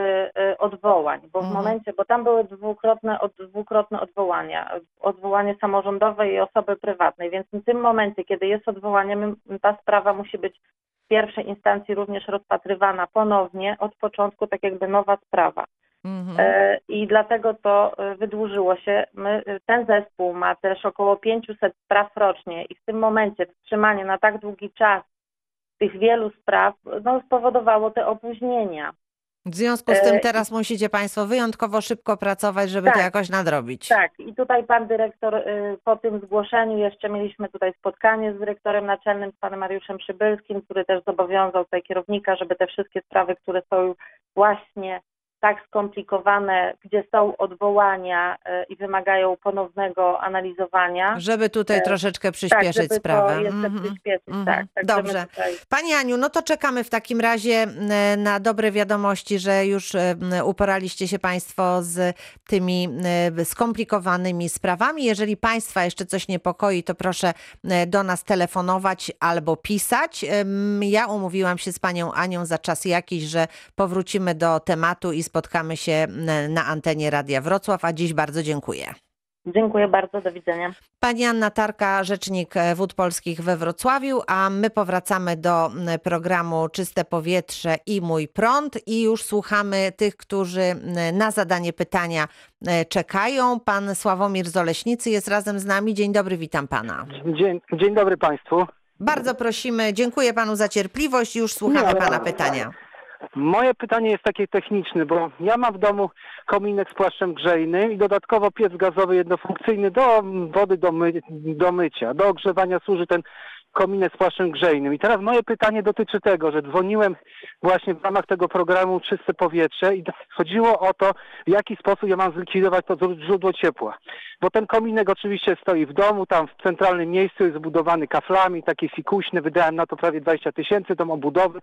odwołań, bo w momencie, bo tam były dwukrotne, od, dwukrotne odwołania, odwołanie samorządowe i osoby prywatnej, więc w tym momencie, kiedy jest odwołanie, ta sprawa musi być w pierwszej instancji również rozpatrywana ponownie od początku, tak jakby nowa sprawa. Mhm. I dlatego to wydłużyło się. My, ten zespół ma też około pięćset spraw rocznie i w tym momencie wstrzymanie na tak długi czas tych wielu spraw no, spowodowało te opóźnienia. W związku z tym teraz musicie państwo wyjątkowo szybko pracować, żeby tak, to jakoś nadrobić. Tak. I tutaj pan dyrektor, po tym zgłoszeniu jeszcze mieliśmy tutaj spotkanie z dyrektorem naczelnym, z panem Mariuszem Przybylskim, który też zobowiązał tutaj kierownika, żeby te wszystkie sprawy, które są właśnie tak skomplikowane, gdzie są odwołania i wymagają ponownego analizowania. Żeby tutaj troszeczkę przyspieszyć tak, żeby sprawę. To jeszcze mm-hmm. przyspieszyć, mm-hmm. tak, tak. Dobrze. Tutaj... Pani Aniu, no to czekamy w takim razie na dobre wiadomości, że już uporaliście się Państwo z tymi skomplikowanymi sprawami. Jeżeli Państwa jeszcze coś niepokoi, to proszę do nas telefonować albo pisać. Ja umówiłam się z Panią Anią za czas jakiś, że powrócimy do tematu i spotkamy się na antenie Radia Wrocław, a dziś bardzo dziękuję. Dziękuję bardzo, do widzenia. Pani Anna Tarka, rzecznik Wód Polskich we Wrocławiu, a my powracamy do programu Czyste Powietrze i Mój Prąd i już słuchamy tych, którzy na zadanie pytania czekają. Pan Sławomir z Oleśnicy jest razem z nami. Dzień dobry, witam Pana. Dzień, dzień dobry Państwu. Bardzo prosimy, dziękuję Panu za cierpliwość i już słuchamy Nie, Pana pytania. Moje pytanie jest takie techniczne, bo ja mam w domu kominek z płaszczem grzejnym i dodatkowo piec gazowy jednofunkcyjny do wody do, my, do mycia, do ogrzewania służy ten kominek z płaszczem grzejnym. I teraz moje pytanie dotyczy tego, że dzwoniłem właśnie w ramach tego programu Czyste Powietrze i chodziło o to, w jaki sposób ja mam zlikwidować to źródło ciepła. Bo ten kominek oczywiście stoi w domu, tam w centralnym miejscu jest zbudowany kaflami, takie fikuśne, wydałem na to prawie dwadzieścia tysięcy, tą obudowę.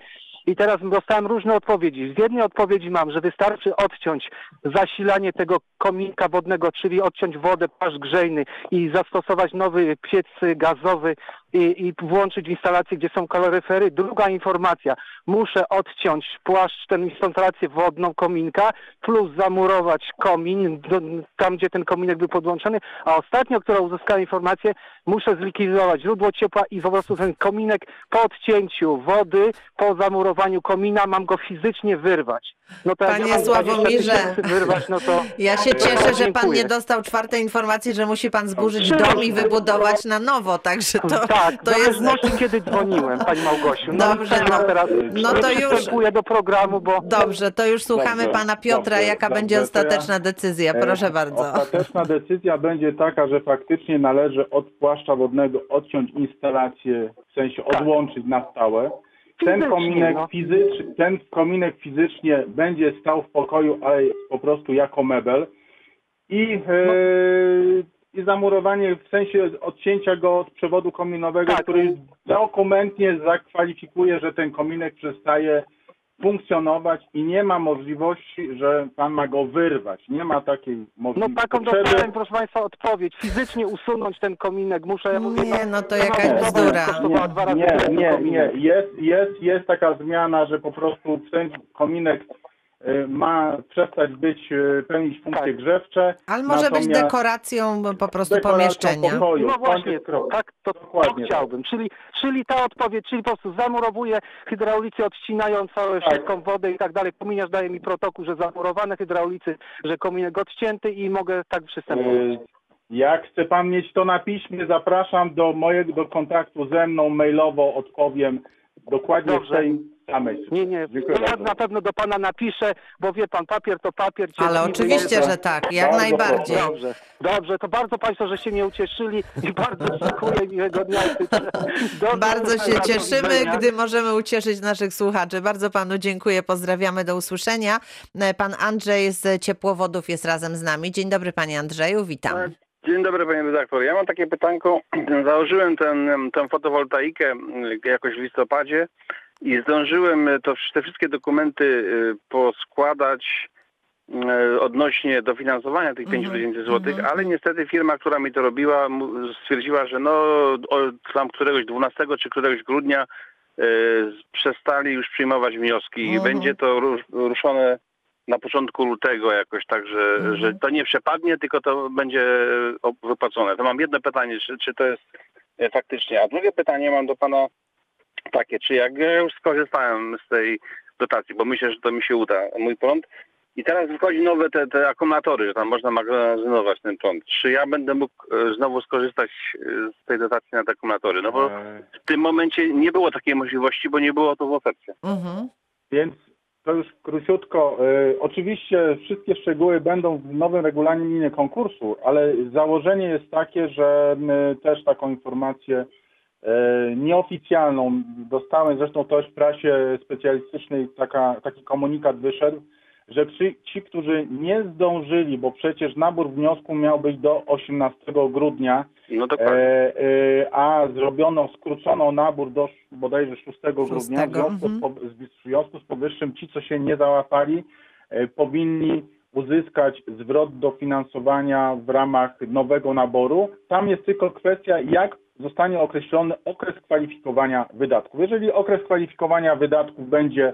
I teraz dostałem różne odpowiedzi. Z jednej odpowiedzi mam, że wystarczy odciąć zasilanie tego kominka wodnego, czyli odciąć wodę, płaszcz grzejny i zastosować nowy piec gazowy i, i włączyć w instalację, gdzie są kaloryfery. Druga informacja, muszę odciąć płaszcz, tę instalację wodną kominka, plus zamurować komin, do, tam gdzie ten kominek był podłączony. A ostatnio, która uzyskała informację, muszę zlikwidować źródło ciepła i po prostu ten kominek po odcięciu wody, po zamurowaniu komina, mam go fizycznie wyrwać. No to Panie ja Sławomirze, wyrwać, no to... ja się cieszę, że Pan nie dostał czwartej informacji, że musi Pan zburzyć no, dom i wybudować na nowo, także to, tak, to jest... Tak, kiedy dzwoniłem, Pani Małgosiu. No, dobrze, no, teraz no to już... Przystępuję do programu, bo... Dobrze, to już słuchamy dobrze, Pana Piotra, dobrze, jaka dobrze, będzie ostateczna ja... decyzja, proszę e, bardzo. Ostateczna decyzja będzie taka, że faktycznie należy od płaszcza wodnego odciąć instalację, w sensie odłączyć na stałe. Ten kominek, fizycz, ten kominek fizycznie będzie stał w pokoju, ale po prostu jako mebel i, yy, i zamurowanie w sensie odcięcia go od przewodu kominowego, tak, który dokumentnie zakwalifikuje, że ten kominek przestaje funkcjonować i nie ma możliwości, że Pan ma go wyrwać. Nie ma takiej możliwości. No taką dostałem, proszę Państwa, odpowiedź. Fizycznie usunąć ten kominek muszę... Ja mówię, nie, no to jakaś bzdura. Nie, nie, nie, nie. Jest, jest, jest taka zmiana, że po prostu ten kominek ma przestać być, pełnić funkcje tak. grzewcze. Ale może być dekoracją po prostu dekoracją pomieszczenia. Pokoju, no właśnie, tak, to, to chciałbym. Czyli, czyli ta odpowiedź, czyli po prostu zamurowuję hydraulicy, odcinają całą tak. wszystką wodę i tak dalej. Kominiarz daje mi protokół, że zamurowane hydraulicy, że kominek odcięty i mogę tak przystępować. Jak chce Pan mieć to na piśmie, zapraszam do mojego do kontaktu ze mną, mailowo odpowiem dokładnie w tej... Nie, nie. Dziękuję ja bardzo. Na pewno do Pana napiszę, bo wie Pan, papier to papier. Ale oczywiście, jest... że tak, jak bardzo najbardziej. Dobrze, dobrze, to bardzo Państwo, że się mnie ucieszyli i bardzo dziękuję, miłego dnia. Bardzo się cieszymy, gdy możemy ucieszyć naszych słuchaczy. Bardzo Panu dziękuję, pozdrawiamy, do usłyszenia. Pan Andrzej z Ciepłowodów jest razem z nami. Dzień dobry Panie Andrzeju, witam. Dzień dobry Panie Redaktor. Ja mam takie pytanko. Założyłem ten, tę fotowoltaikę jakoś w listopadzie. I zdążyłem to, te wszystkie dokumenty poskładać odnośnie dofinansowania tych pięć tysięcy złotych, mm-hmm. ale niestety firma, która mi to robiła, stwierdziła, że no tam któregoś dwunastego czy któregoś grudnia y, przestali już przyjmować wnioski i mm-hmm. będzie to ruszone na początku lutego jakoś, tak, że, mm-hmm. że to nie przepadnie, tylko to będzie wypłacone. To mam jedno pytanie, czy, czy to jest faktycznie, a drugie pytanie mam do Pana takie, czy jak ja już skorzystałem z tej dotacji, bo myślę, że to mi się uda, mój prąd. I teraz wychodzi nowe te, te akumulatory, że tam można magazynować ten prąd. Czy ja będę mógł znowu skorzystać z tej dotacji na te akumulatory? No bo w tym momencie nie było takiej możliwości, bo nie było to w ofercie. Mhm. Więc to już króciutko. Oczywiście wszystkie szczegóły będą w nowym regulaminie konkursu, ale założenie jest takie, że my też taką informację nieoficjalną dostałem, zresztą też w prasie specjalistycznej taka, taki komunikat wyszedł, że przy, ci, którzy nie zdążyli, bo przecież nabór wniosku miał być do osiemnastego grudnia, no e, e, a zrobiono, skrócono nabór do bodajże szóstego grudnia, w związku, mm-hmm. po, w związku z powyższym ci, co się nie załapali, e, powinni uzyskać zwrot dofinansowania w ramach nowego naboru. Tam jest tylko kwestia, jak zostanie określony okres kwalifikowania wydatków. Jeżeli okres kwalifikowania wydatków będzie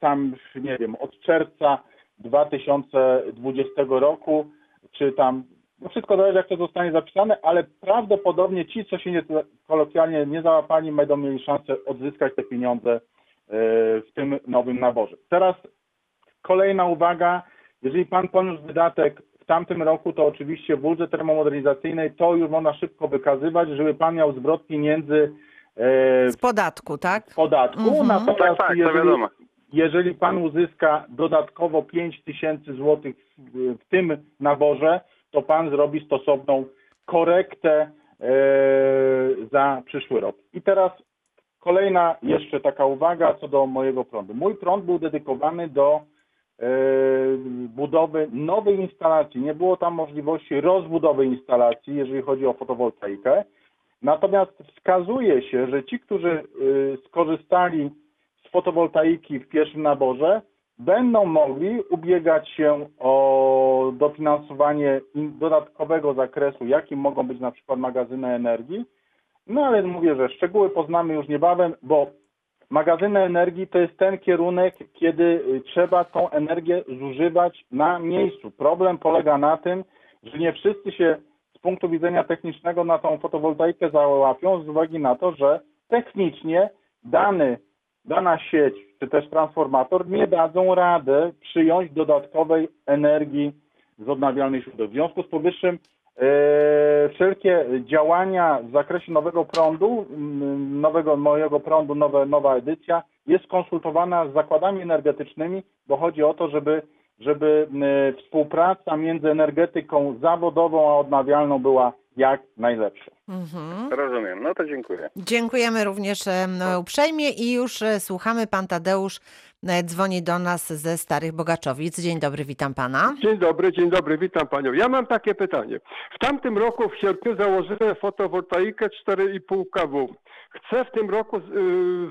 tam, nie wiem, od czerwca dwa tysiące dwudziestego roku, czy tam, no wszystko zależy, jak to zostanie zapisane, ale prawdopodobnie ci, co się nie, kolokwialnie nie załapali, będą mieli szansę odzyskać te pieniądze w tym nowym naborze. Teraz kolejna uwaga, jeżeli pan poniósł wydatek w tamtym roku, to oczywiście w budzie termomodernizacyjnej to już można szybko wykazywać, żeby pan miał zwrot pieniędzy z podatku, tak? Z podatku. Mm-hmm. Natomiast tak, tak, jeżeli, jeżeli pan uzyska dodatkowo pięć tysięcy złotych w tym naborze, to pan zrobi stosowną korektę e, za przyszły rok. I teraz kolejna jeszcze taka uwaga co do mojego prądu. Mój prąd był dedykowany do e, budowy nowej instalacji. Nie było tam możliwości rozbudowy instalacji, jeżeli chodzi o fotowoltaikę. Natomiast wskazuje się, że ci, którzy skorzystali z fotowoltaiki w pierwszym naborze, będą mogli ubiegać się o dofinansowanie dodatkowego zakresu, jakim mogą być na przykład magazyny energii. No ale mówię, że szczegóły poznamy już niebawem, bo magazyny energii to jest ten kierunek, kiedy trzeba tą energię zużywać na miejscu. Problem polega na tym, że nie wszyscy się z punktu widzenia technicznego na tą fotowoltaikę załapią z uwagi na to, że technicznie dany, dana sieć czy też transformator nie dadzą rady przyjąć dodatkowej energii z odnawialnych źródeł. W związku z powyższym yy, wszelkie działania w zakresie nowego prądu, nowego mojego prądu, nowe, nowa edycja jest konsultowana z zakładami energetycznymi, bo chodzi o to, żeby żeby współpraca między energetyką zawodową a odnawialną była jak najlepsza. Mhm. Rozumiem, no to dziękuję. Dziękujemy również uprzejmie i już słuchamy. Pan Tadeusz dzwoni do nas ze Starych Bogaczowic. Dzień dobry, witam pana. Dzień dobry, dzień dobry, witam panią. Ja mam takie pytanie. W tamtym roku w sierpniu założyłem fotowoltaikę cztery i pół kilowata. Chcę w tym roku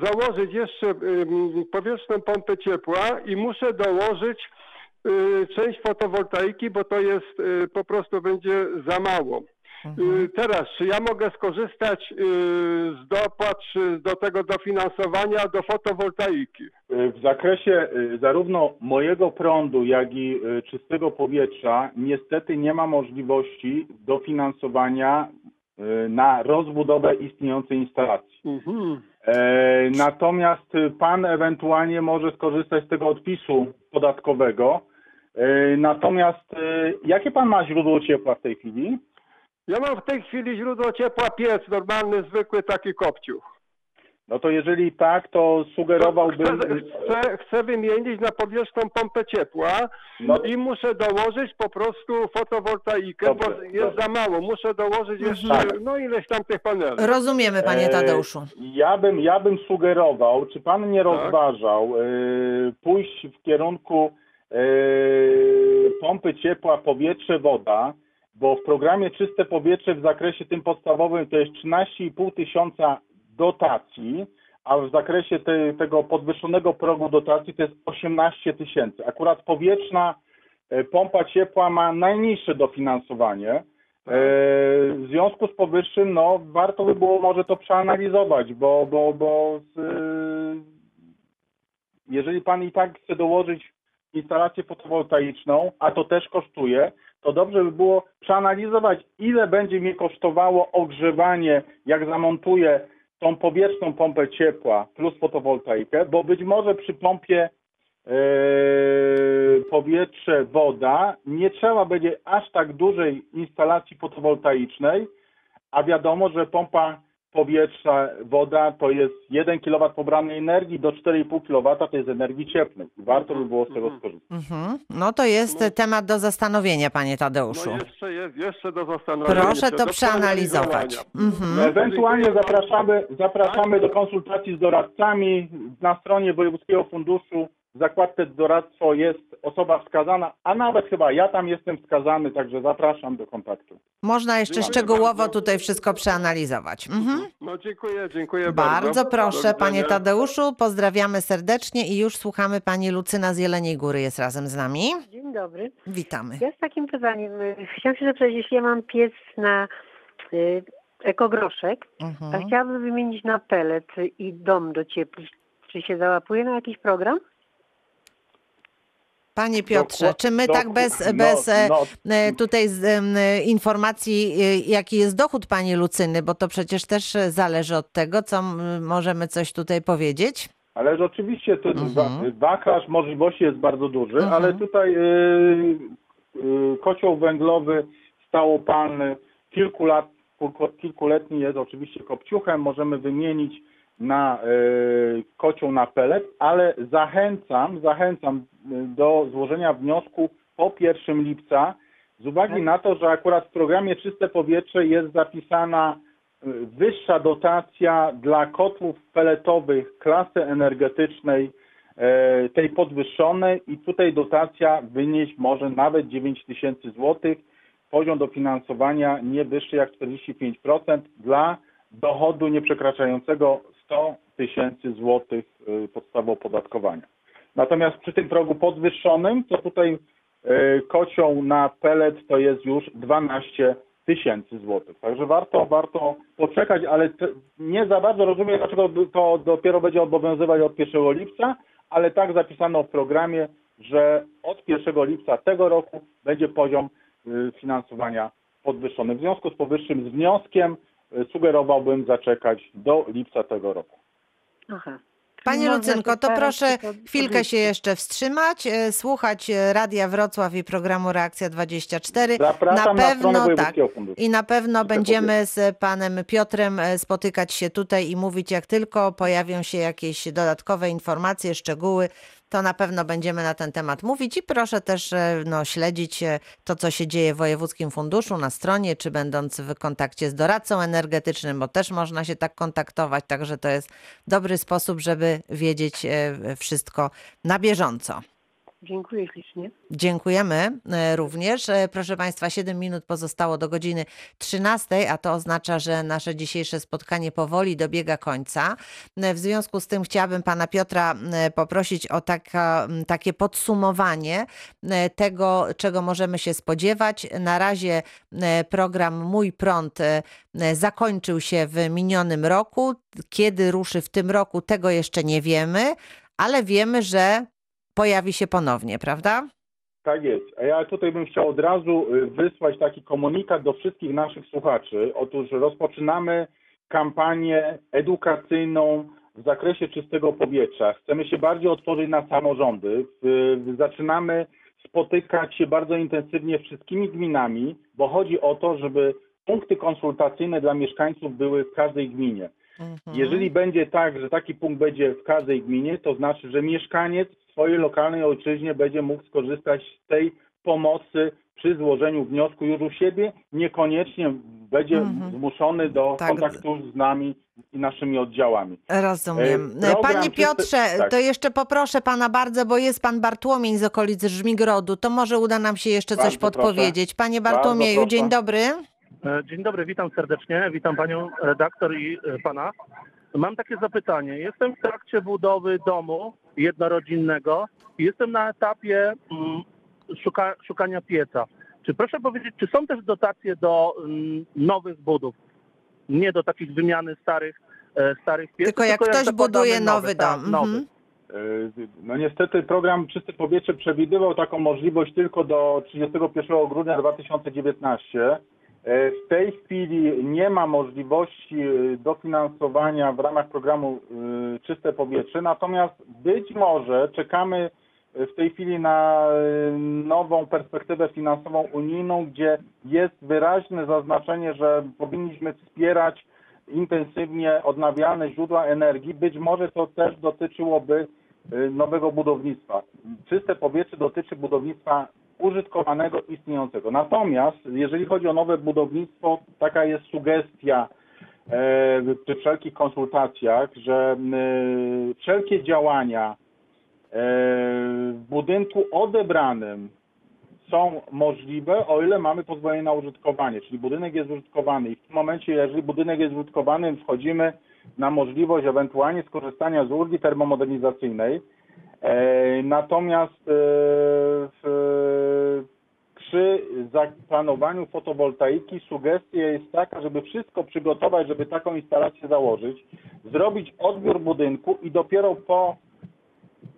założyć jeszcze powietrzną pompę ciepła i muszę dołożyć część fotowoltaiki, bo to jest po prostu będzie za mało. Mhm. Teraz, czy ja mogę skorzystać z dopłat, czy do tego dofinansowania do fotowoltaiki? W zakresie zarówno mojego prądu, jak i czystego powietrza niestety nie ma możliwości dofinansowania na rozbudowę istniejącej instalacji. Mhm. Natomiast pan ewentualnie może skorzystać z tego odpisu podatkowego. Natomiast jakie pan ma źródło ciepła w tej chwili? Ja mam w tej chwili źródło ciepła piec, normalny, zwykły taki kopciuch. No to jeżeli tak, to sugerowałbym... Chcę, chcę, chcę wymienić na powierzchnią pompę ciepła, no i muszę dołożyć po prostu fotowoltaikę, dobrze, bo jest dobrze. Za mało. Muszę dołożyć jeszcze tak. no ileś tam tych paneli. Rozumiemy, panie Tadeuszu. E, ja, bym, ja bym sugerował, czy pan nie rozważał tak. e, pójść w kierunku e, pompy ciepła, powietrze, woda, bo w programie Czyste Powietrze w zakresie tym podstawowym to jest trzynaście i pół tysiąca dotacji, a w zakresie te, tego podwyższonego progu dotacji to jest osiemnaście tysięcy. Akurat powietrzna pompa ciepła ma najniższe dofinansowanie. W związku z powyższym no, warto by było może to przeanalizować, bo, bo, bo z, jeżeli pan i tak chce dołożyć instalację fotowoltaiczną, a to też kosztuje, to dobrze by było przeanalizować, ile będzie mnie kosztowało ogrzewanie, jak zamontuję tą powietrzną pompę ciepła plus fotowoltaikę, bo być może przy pompie yy, powietrze, woda nie trzeba będzie aż tak dużej instalacji fotowoltaicznej, a wiadomo, że pompa powietrza, woda to jest jeden kilowat pobranej energii do cztery i pół kilowata to jest energii cieplnej. Warto by było z tego skorzystać. Mm-hmm. No to jest no. temat do zastanowienia, panie Tadeuszu. No jeszcze jest, jeszcze do zastanowienia. Proszę to do przeanalizować. Mm-hmm. No ewentualnie zapraszamy, zapraszamy do konsultacji z doradcami na stronie Wojewódzkiego Funduszu w zakładce doradztwo jest osoba wskazana, a nawet chyba ja tam jestem wskazany, także zapraszam do kontaktu. Można jeszcze dziękuję szczegółowo bardzo. Tutaj wszystko przeanalizować. Mhm. No dziękuję, dziękuję bardzo. Bardzo proszę, panie Tadeuszu, pozdrawiamy serdecznie i już słuchamy. Pani Lucyna z Jeleniej Góry jest razem z nami. Dzień dobry. Witamy. Ja z takim pytaniem, chciałam się zapytać, jeśli ja mam piec na y, ekogroszek, mhm. a chciałabym wymienić na pelet i dom do ciepli, czy się załapuje na jakiś program? Panie Piotrze, Dokład, czy my dochód, tak bez, no, bez no. tutaj z, m, informacji, jaki jest dochód pani Lucyny, bo to przecież też zależy od tego, co m, możemy coś tutaj powiedzieć? Ależ oczywiście ten mhm. wachlarz możliwości jest bardzo duży, mhm. ale tutaj y, y, kocioł węglowy stałopalny kilku lat, kilkuletni jest oczywiście kopciuchem, możemy wymienić na y, kocioł na pelet, ale zachęcam, zachęcam do złożenia wniosku po pierwszego lipca z uwagi na to, że akurat w programie Czyste Powietrze jest zapisana wyższa dotacja dla kotłów peletowych klasy energetycznej y, tej podwyższonej i tutaj dotacja wynieść może nawet dziewięć tysięcy złotych. Poziom dofinansowania nie wyższy jak czterdzieści pięć procent dla dochodu nieprzekraczającego sto tysięcy złotych podstawy opodatkowania. Natomiast przy tym progu podwyższonym, to tutaj kocioł na pelet to jest już dwanaście tysięcy złotych. Także warto, warto poczekać, ale nie za bardzo rozumiem, dlaczego to dopiero będzie obowiązywać od pierwszego lipca, ale tak zapisano w programie, że od pierwszego lipca tego roku będzie poziom finansowania podwyższony. W związku z powyższym z wnioskiem sugerowałbym zaczekać do lipca tego roku. Aha. Pani Lucynko, to proszę chwilkę się jeszcze wstrzymać, słuchać Radia Wrocław i programu Reakcja dwadzieścia cztery. Zapraszam na pewno, na stronę Wojewódzkiego Funduszu. Tak, i na pewno będziemy z panem Piotrem spotykać się tutaj i mówić, jak tylko pojawią się jakieś dodatkowe informacje, szczegóły, to na pewno będziemy na ten temat mówić i proszę też no, śledzić to, co się dzieje w Wojewódzkim Funduszu na stronie, czy będąc w kontakcie z doradcą energetycznym, bo też można się tak kontaktować, także to jest dobry sposób, żeby wiedzieć wszystko na bieżąco. Dziękuję ślicznie. Dziękujemy również. Proszę Państwa, siedem minut pozostało do godziny trzynastej, a to oznacza, że nasze dzisiejsze spotkanie powoli dobiega końca. W związku z tym chciałabym pana Piotra poprosić o taka, takie podsumowanie tego, czego możemy się spodziewać. Na razie program Mój Prąd zakończył się w minionym roku. Kiedy ruszy w tym roku, tego jeszcze nie wiemy, ale wiemy, że pojawi się ponownie, prawda? Tak jest. A ja tutaj bym chciał od razu wysłać taki komunikat do wszystkich naszych słuchaczy. Otóż rozpoczynamy kampanię edukacyjną w zakresie czystego powietrza. Chcemy się bardziej otworzyć na samorządy. Zaczynamy spotykać się bardzo intensywnie wszystkimi gminami, bo chodzi o to, żeby punkty konsultacyjne dla mieszkańców były w każdej gminie. Mhm. Jeżeli będzie tak, że taki punkt będzie w każdej gminie, to znaczy, że mieszkaniec w swojej lokalnej ojczyźnie będzie mógł skorzystać z tej pomocy przy złożeniu wniosku już u siebie, niekoniecznie będzie mm-hmm. zmuszony do tak. kontaktu z nami i naszymi oddziałami. Rozumiem. Program Panie Piotrze, tak. to jeszcze poproszę pana bardzo, bo jest pan Bartłomiej z okolic Żmigrodu, to może uda nam się jeszcze bardzo coś podpowiedzieć. Proszę. Panie Bartłomieju, dzień dobry. Dzień dobry, witam serdecznie, witam panią redaktor i pana. Mam takie zapytanie. Jestem w trakcie budowy domu jednorodzinnego i jestem na etapie szuka, szukania pieca. Czy proszę powiedzieć, czy są też dotacje do nowych budów? Nie do takich wymiany starych, starych pieców. Tylko jak tylko ktoś jak buduje nowy, nowy dom. Tak, nowy. Mhm. No niestety program Czyste Powietrze przewidywał taką możliwość tylko do trzydziestego pierwszego grudnia dwa tysiące dziewiętnastego. W tej chwili nie ma możliwości dofinansowania w ramach programu Czyste Powietrze, natomiast być może czekamy w tej chwili na nową perspektywę finansową unijną, gdzie jest wyraźne zaznaczenie, że powinniśmy wspierać intensywnie odnawialne źródła energii. Być może to też dotyczyłoby nowego budownictwa. Czyste Powietrze dotyczy budownictwa użytkowanego, istniejącego. Natomiast jeżeli chodzi o nowe budownictwo, taka jest sugestia e, przy wszelkich konsultacjach, że e, wszelkie działania w budynku odebranym są możliwe, o ile mamy pozwolenie na użytkowanie, czyli budynek jest użytkowany i w tym momencie, jeżeli budynek jest użytkowany, wchodzimy na możliwość ewentualnie skorzystania z ulgi termomodernizacyjnej. Natomiast w, przy zaplanowaniu fotowoltaiki sugestia jest taka, żeby wszystko przygotować, żeby taką instalację założyć, zrobić odbiór budynku i dopiero po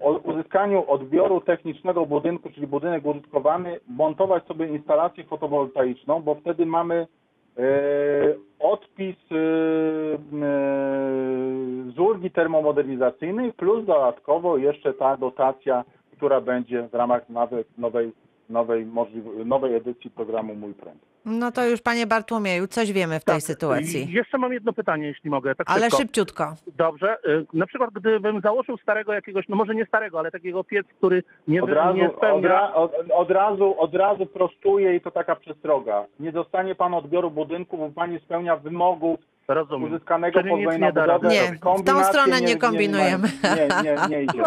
o uzyskaniu odbioru technicznego budynku, czyli budynek użytkowany, montować sobie instalację fotowoltaiczną, bo wtedy mamy e, odpis e, z ulgi termomodernizacyjnej plus dodatkowo jeszcze ta dotacja, która będzie w ramach nowej, nowej, nowej, możliwej, nowej edycji programu Mój Prąd. No to już, panie Bartłomieju, coś wiemy w tej tak, sytuacji. Jeszcze mam jedno pytanie, jeśli mogę. Tak ale szybko. Szybciutko. Dobrze. Na przykład gdybym założył starego jakiegoś, no może nie starego, ale takiego piec, który nie, od razu, nie spełnia... Od, ra, od, od, razu, od razu prostuje i to taka przestroga. Nie dostanie pan odbioru budynku, bo pan nie spełnia wymogów Rozumiem. uzyskanego pozwolenia na budowę. Nie, w tą stronę nie, nie kombinujemy. Nie, nie, nie idzie. No,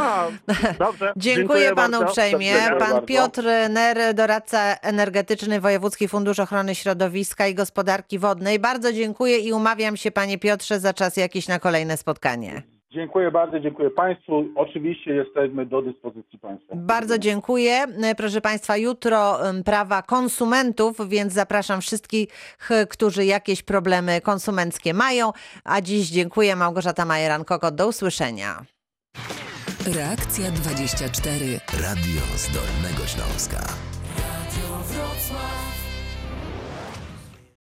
dobrze. Dziękuję, Dziękuję panu uprzejmie. Pan Piotr Ner, doradca energetyczny, Wojewódzki Fundusz Ochrony Środowiska i Gospodarki Wodnej. Bardzo dziękuję i umawiam się, panie Piotrze, za czas jakiś na kolejne spotkanie. Dziękuję bardzo, dziękuję państwu. Oczywiście jesteśmy do dyspozycji państwa. Bardzo dziękuję. Proszę państwa, jutro prawa konsumentów, więc zapraszam wszystkich, którzy jakieś problemy konsumenckie mają. A dziś dziękuję. Małgorzata Majeran-Kokot. Do usłyszenia. Reakcja dwadzieścia cztery. Radio z Dolnego Śląska.